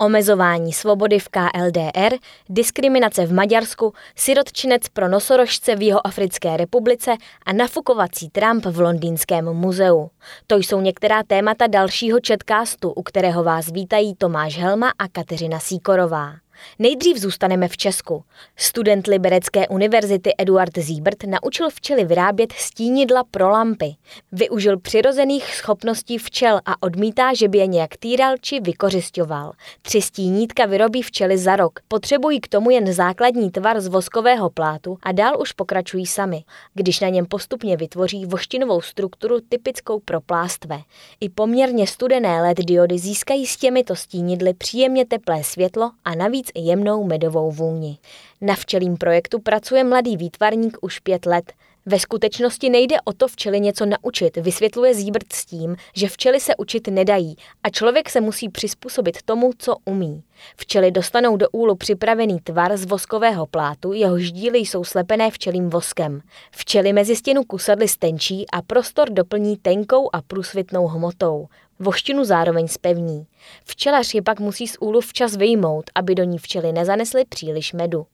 Omezování svobody v KLDR, diskriminace v Maďarsku, sirotčinec pro nosorožce v Jihoafrické republice a nafukovací Trump v londýnském muzeu. To jsou některá témata dalšího chatcastu, u kterého vás vítají Tomáš Helma a Kateřina Sýkorová. Nejdřív zůstaneme v Česku. Student Liberecké univerzity Eduard Zíbrt naučil včely vyrábět stínidla pro lampy. Využil přirozených schopností včel a odmítá, že by je nějak týral či vykořisťoval. 3 stínítka vyrobí včely za rok. Potřebují k tomu jen základní tvar z voskového plátu a dál už pokračují sami, když na něm postupně vytvoří voštinovou strukturu typickou pro plástve. I poměrně studené LED diody získají s těmito stínidly příjemně teplé světlo a navíc jemnou medovou vůni. Na včelím projektu pracuje mladý výtvarník už 5 let. Ve skutečnosti nejde o to včely něco naučit, vysvětluje Zíbrt s tím, že včely se učit nedají a člověk se musí přizpůsobit tomu, co umí. Včely dostanou do úlu připravený tvar z voskového plátu, jehož díly jsou slepené včelím voskem. Včely mezi stěnu kusadly stenčí a prostor doplní tenkou a průsvitnou hmotou. Voštinu zároveň spevní. Včelař ji pak musí z úlu včas vyjmout, aby do ní včely nezanesly příliš medu.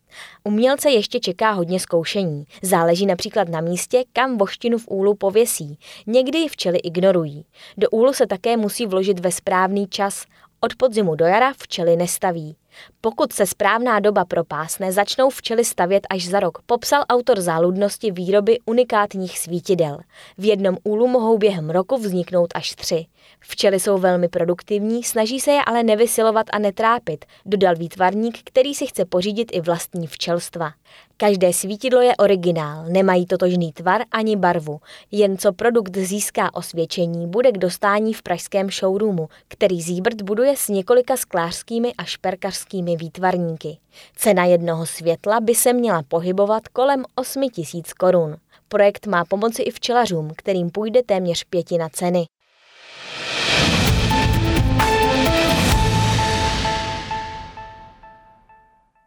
Umělce ještě čeká hodně zkoušení. Záleží například na místě, kam voštinu v úlu pověsí. Někdy ji včely ignorují. Do úlu se také musí vložit ve správný čas. Od podzimu do jara včely nestaví. Pokud se správná doba propásne, začnou včely stavět až za rok, popsal autor záludnosti výroby unikátních svítidel. V jednom úlu mohou během roku vzniknout až 3. Včely jsou velmi produktivní, snaží se je ale nevysilovat a netrápit, dodal výtvarník, který si chce pořídit i vlastní včelstva. Každé svítidlo je originál, nemají totožný tvar ani barvu. Jen co produkt získá osvědčení, bude k dostání v pražském showroomu, který Zíbrt buduje s několika sklářskými a šperkařskými výtvarníky. Cena jednoho světla by se měla pohybovat kolem 8 000 korun. Projekt má pomoci i včelařům, kterým půjde téměř 1/5 ceny.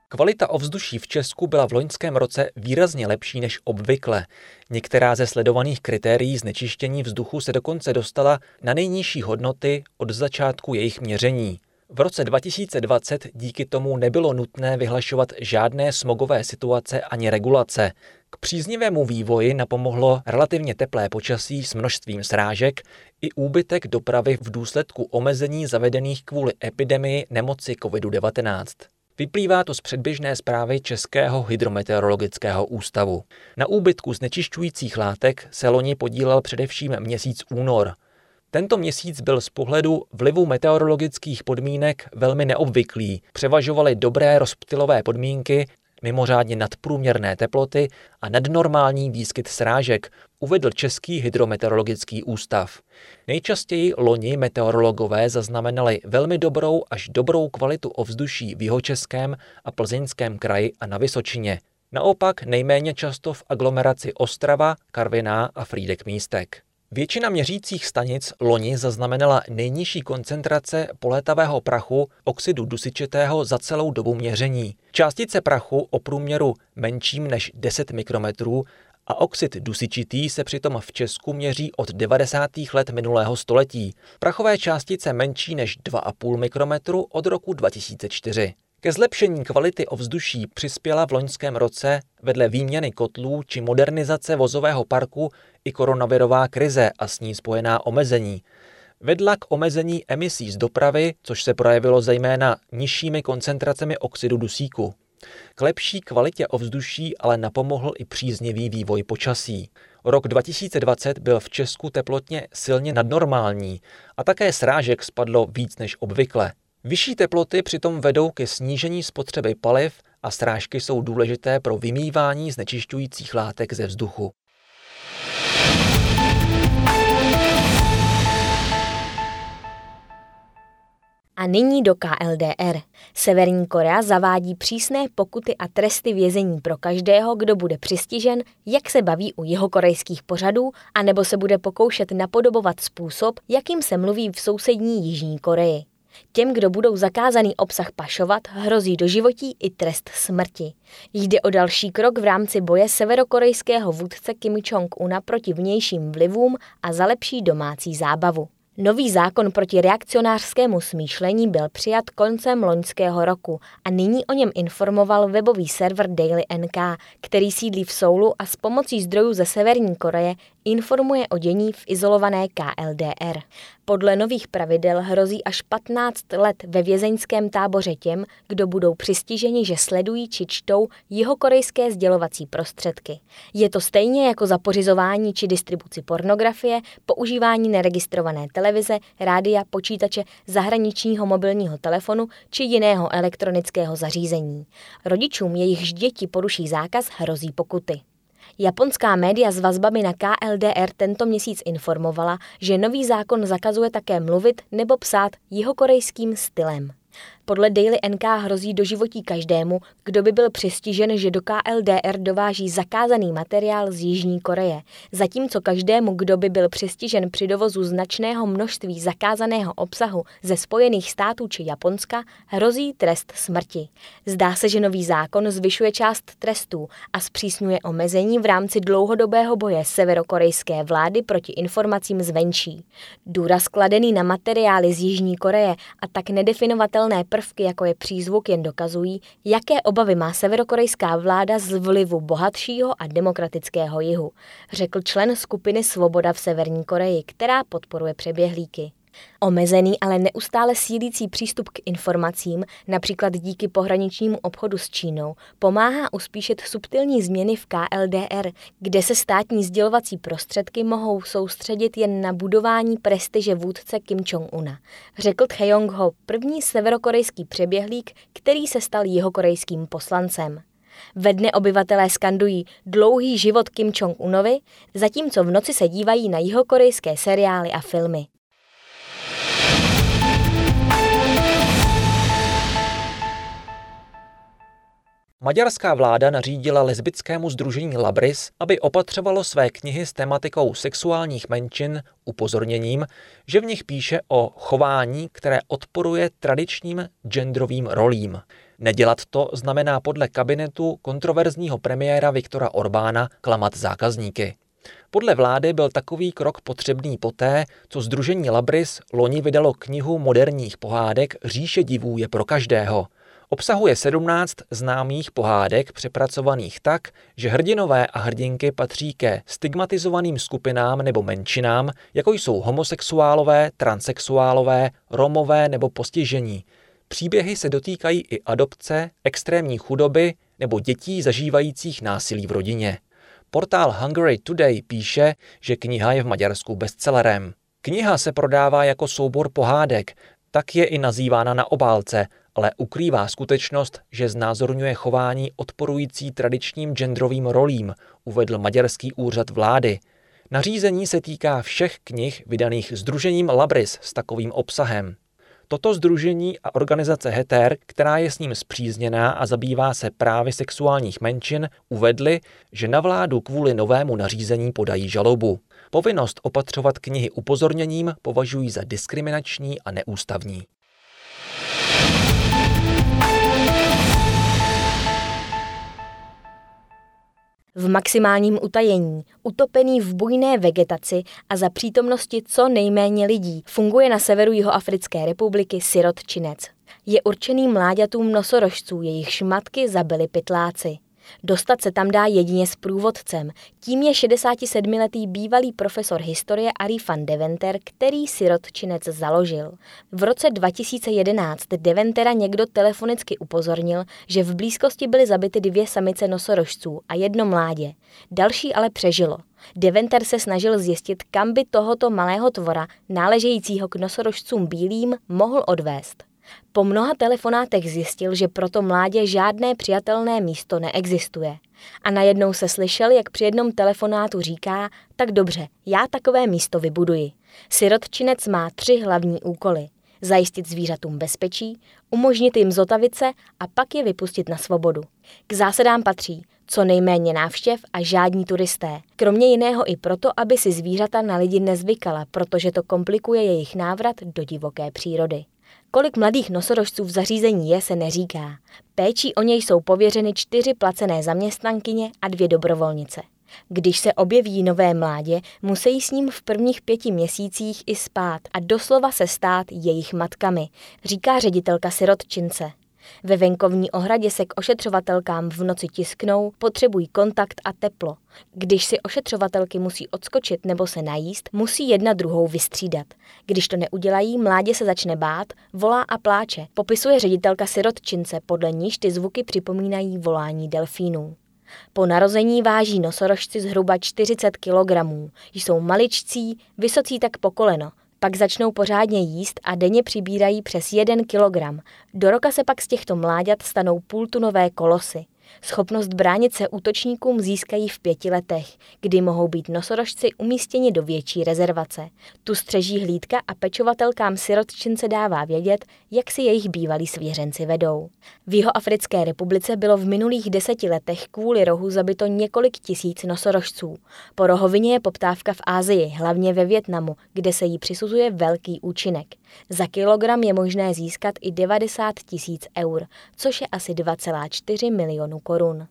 Kvalita ovzduší v Česku byla v loňském roce výrazně lepší než obvykle. Některá ze sledovaných kritérií znečištění vzduchu se dokonce dostala na nejnižší hodnoty od začátku jejich měření. V roce 2020 díky tomu nebylo nutné vyhlašovat žádné smogové situace ani regulace. K příznivému vývoji napomohlo relativně teplé počasí s množstvím srážek i úbytek dopravy v důsledku omezení zavedených kvůli epidemii nemoci COVID-19. Vyplývá to z předběžné zprávy Českého hydrometeorologického ústavu. Na úbytku znečišťujících látek se loni podílel především měsíc únor. Tento měsíc byl z pohledu vlivu meteorologických podmínek velmi neobvyklý. Převažovaly dobré rozptylové podmínky, mimořádně nadprůměrné teploty a nadnormální výskyt srážek, uvedl Český hydrometeorologický ústav. Nejčastěji loni meteorologové zaznamenali velmi dobrou až dobrou kvalitu ovzduší v Jihočeském a Plzeňském kraji a na Vysočině. Naopak nejméně často v aglomeraci Ostrava, Karviná a Frýdek-Místek. Většina měřících stanic loni zaznamenala nejnižší koncentrace polétavého prachu oxidu dusičitého za celou dobu měření. Částice prachu o průměru menším než 10 mikrometrů a oxid dusičitý se přitom v Česku měří od 90. let minulého století. Prachové částice menší než 2,5 mikrometru od roku 2004. Ke zlepšení kvality ovzduší přispěla v loňském roce vedle výměny kotlů či modernizace vozového parku i koronavirová krize a s ní spojená omezení. Vedla k omezení emisí z dopravy, což se projevilo zejména nižšími koncentracemi oxidu dusíku. K lepší kvalitě ovzduší ale napomohl i příznivý vývoj počasí. Rok 2020 byl v Česku teplotně silně nadnormální a také srážek spadlo víc než obvykle. Vyšší teploty přitom vedou ke snížení spotřeby paliv a srážky jsou důležité pro vymývání znečišťujících látek ze vzduchu. A nyní do KLDR. Severní Korea zavádí přísné pokuty a tresty vězení pro každého, kdo bude přistižen, jak se baví u jihokorejských pořadů, anebo se bude pokoušet napodobovat způsob, jakým se mluví v sousední Jižní Koreji. Těm, kdo budou zakázaný obsah pašovat, hrozí doživotí i trest smrti. Jde o další krok v rámci boje severokorejského vůdce Kim Jong-una proti vnějším vlivům a za lepší domácí zábavu. Nový zákon proti reakcionářskému smýšlení byl přijat koncem loňského roku a nyní o něm informoval webový server Daily NK, který sídlí v Soulu a s pomocí zdrojů ze Severní Koreje informuje o dění v izolované KLDR. Podle nových pravidel hrozí až 15 let ve vězeňském táboře těm, kdo budou přistiženi, že sledují či čtou jihokorejské sdělovací prostředky. Je to stejně jako za pořizování či distribuci pornografie, používání neregistrované televize, rádia, počítače, zahraničního mobilního telefonu či jiného elektronického zařízení. Rodičům, jejichž děti poruší zákaz, hrozí pokuty. Japonská média s vazbami na KLDR tento měsíc informovala, že nový zákon zakazuje také mluvit nebo psát jihokorejským stylem. Podle Daily NK hrozí doživotí každému, kdo by byl přistižen, že do KLDR dováží zakázaný materiál z Jižní Koreje, zatímco každému, kdo by byl přistižen při dovozu značného množství zakázaného obsahu ze Spojených států či Japonska, hrozí trest smrti. Zdá se, že nový zákon zvyšuje část trestů a zpřísňuje omezení v rámci dlouhodobého boje severokorejské vlády proti informacím zvenčí. Důraz kladený na materiály z Jižní Koreje a tak nedefinovatelné prvky, jako je přízvuk, jen dokazují, jaké obavy má severokorejská vláda z vlivu bohatšího a demokratického jihu, řekl člen skupiny Svoboda v Severní Koreji, která podporuje přeběhlíky. Omezený, ale neustále sílící přístup k informacím, například díky pohraničnímu obchodu s Čínou, pomáhá uspíšit subtilní změny v KLDR, kde se státní sdělovací prostředky mohou soustředit jen na budování prestiže vůdce Kim Jong-una, řekl Tche Jong-ho, první severokorejský přeběhlík, který se stal jihokorejským poslancem. Ve dne obyvatelé skandují dlouhý život Kim Jong-unovi, zatímco v noci se dívají na jihokorejské seriály a filmy. Maďarská vláda nařídila lesbickému sdružení Labrys, aby opatřovalo své knihy s tematikou sexuálních menšin upozorněním, že v nich píše o chování, které odporuje tradičním genderovým rolím. Nedělat to znamená podle kabinetu kontroverzního premiéra Viktora Orbána klamat zákazníky. Podle vlády byl takový krok potřebný poté, co sdružení Labrys loni vydalo knihu moderních pohádek Říše divů je pro každého. Obsahuje 17 známých pohádek přepracovaných tak, že hrdinové a hrdinky patří ke stigmatizovaným skupinám nebo menšinám, jako jsou homosexuálové, transsexuálové, romové nebo postižení. Příběhy se dotýkají i adopce, extrémní chudoby nebo dětí zažívajících násilí v rodině. Portál Hungary Today píše, že kniha je v Maďarsku bestsellerem. Kniha se prodává jako soubor pohádek, tak je i nazývána na obálce, ale ukrývá skutečnost, že znázorňuje chování odporující tradičním genderovým rolím, uvedl maďarský úřad vlády. Nařízení se týká všech knih vydaných sdružením Labrys s takovým obsahem. Toto sdružení a organizace Heter, která je s ním spřízněná a zabývá se právy sexuálních menšin, uvedly, že na vládu kvůli novému nařízení podají žalobu. Povinnost opatřovat knihy upozorněním považují za diskriminační a neústavní. V maximálním utajení, utopený v bujné vegetaci a za přítomnosti co nejméně lidí, funguje na severu Jihoafrické republiky sirotčinec. Je určený mláďatům nosorožců, jejichž matky zabili pytláci. Dostat se tam dá jedině s průvodcem. Tím je 67-letý bývalý profesor historie Arifan Deventer, který sirotčinec založil. V roce 2011 Deventera někdo telefonicky upozornil, že v blízkosti byly zabity 2 samice nosorožců a 1 mládě. Další ale přežilo. Deventer se snažil zjistit, kam by tohoto malého tvora, náležejícího k nosorožcům bílým, mohl odvést. Po mnoha telefonátech zjistil, že pro to mládě žádné přijatelné místo neexistuje. A najednou se slyšel, jak při jednom telefonátu říká: "Tak dobře, já takové místo vybuduji." Sirotčinec má 3 hlavní úkoly. Zajistit zvířatům bezpečí, umožnit jim zotavit se a pak je vypustit na svobodu. K zásadám patří co nejméně návštěv a žádní turisté. Kromě jiného i proto, aby si zvířata na lidi nezvykala, protože to komplikuje jejich návrat do divoké přírody. Kolik mladých nosorožců v zařízení je, se neříká. Péčí o něj jsou pověřeny 4 placené zaměstnankyně a 2 dobrovolnice. Když se objeví nové mládě, musí s ním v prvních 5 měsících i spát a doslova se stát jejich matkami, říká ředitelka sirotčince. Ve venkovní ohradě se k ošetřovatelkám v noci tisknou, potřebují kontakt a teplo. Když si ošetřovatelky musí odskočit nebo se najíst, musí jedna druhou vystřídat. Když to neudělají, mládě se začne bát, volá a pláče, popisuje ředitelka sirotčince, podle níž ty zvuky připomínají volání delfínů. Po narození váží nosorožci zhruba 40 kg, jsou maličcí, vysocí tak po koleno. Pak začnou pořádně jíst a denně přibírají přes 1 kilogram. Do roka se pak z těchto mláďat stanou půltunové kolosy. Schopnost bránit se útočníkům získají v 5 letech, kdy mohou být nosorožci umístěni do větší rezervace. Tu střeží hlídka a pečovatelkám sirotčince dává vědět, jak si jejich bývalí svěřenci vedou. V Jihoafrické republice bylo v minulých 10 letech kvůli rohu zabito několik tisíc nosorožců. Po rohovině je poptávka v Asii, hlavně ve Vietnamu, kde se jí přisuzuje velký účinek. Za kilogram je možné získat i 90 tisíc eur, což je asi 2,4 milionů korun.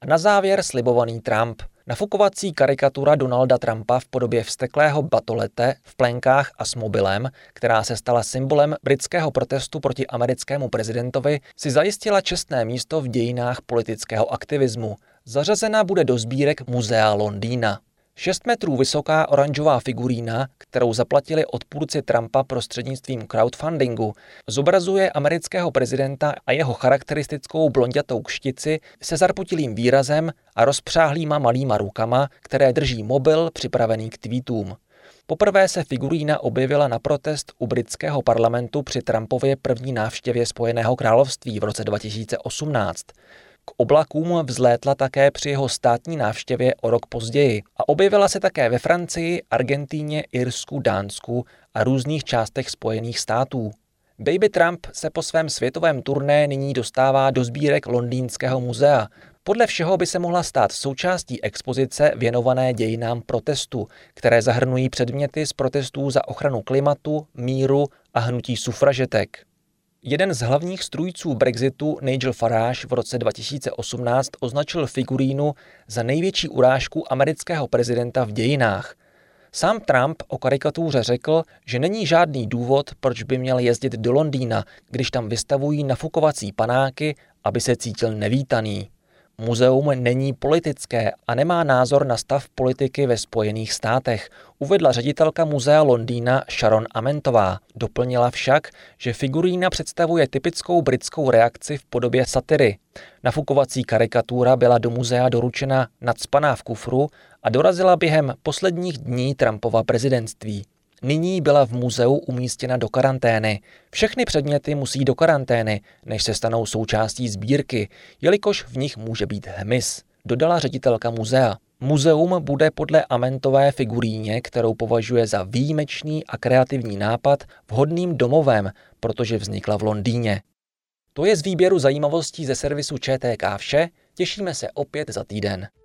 A na závěr slibovaný Trump. Nafukovací karikatura Donalda Trumpa v podobě vzteklého batolete v plenkách a s mobilem, která se stala symbolem britského protestu proti americkému prezidentovi, si zajistila čestné místo v dějinách politického aktivismu. Zařazena bude do sbírek Muzea Londýna. 6 metrů vysoká oranžová figurína, kterou zaplatili odpůrci Trumpa prostřednictvím crowdfundingu, zobrazuje amerického prezidenta a jeho charakteristickou blondětou kštici se zarputilým výrazem a rozpřáhlýma malýma rukama, které drží mobil připravený k tweetům. Poprvé se figurína objevila na protest u britského parlamentu při Trumpově první návštěvě Spojeného království v roce 2018. K oblakům vzlétla také při jeho státní návštěvě o rok později a objevila se také ve Francii, Argentíně, Irsku, Dánsku a různých částech Spojených států. Baby Trump se po svém světovém turné nyní dostává do sbírek Londýnského muzea. Podle všeho by se mohla stát součástí expozice věnované dějinám protestu, které zahrnují předměty z protestů za ochranu klimatu, míru a hnutí sufražetek. Jeden z hlavních strůjců Brexitu, Nigel Farage, v roce 2018 označil figurínu za největší urážku amerického prezidenta v dějinách. Sám Trump o karikatuře řekl, že není žádný důvod, proč by měl jezdit do Londýna, když tam vystavují nafukovací panáky, aby se cítil nevítaný. Muzeum není politické a nemá názor na stav politiky ve Spojených státech, uvedla ředitelka muzea Londýna Sharon Amentová. Doplnila však, že figurína představuje typickou britskou reakci v podobě satiry. Nafukovací karikatura byla do muzea doručena nacpaná v kufru a dorazila během posledních dní Trumpova prezidentství. Nyní byla v muzeu umístěna do karantény. Všechny předměty musí do karantény, než se stanou součástí sbírky, jelikož v nich může být hmyz, dodala ředitelka muzea. Muzeum bude podle Amentové figuríně, kterou považuje za výjimečný a kreativní nápad, vhodným domovem, protože vznikla v Londýně. To je z výběru zajímavostí ze servisu ČTK vše, těšíme se opět za týden.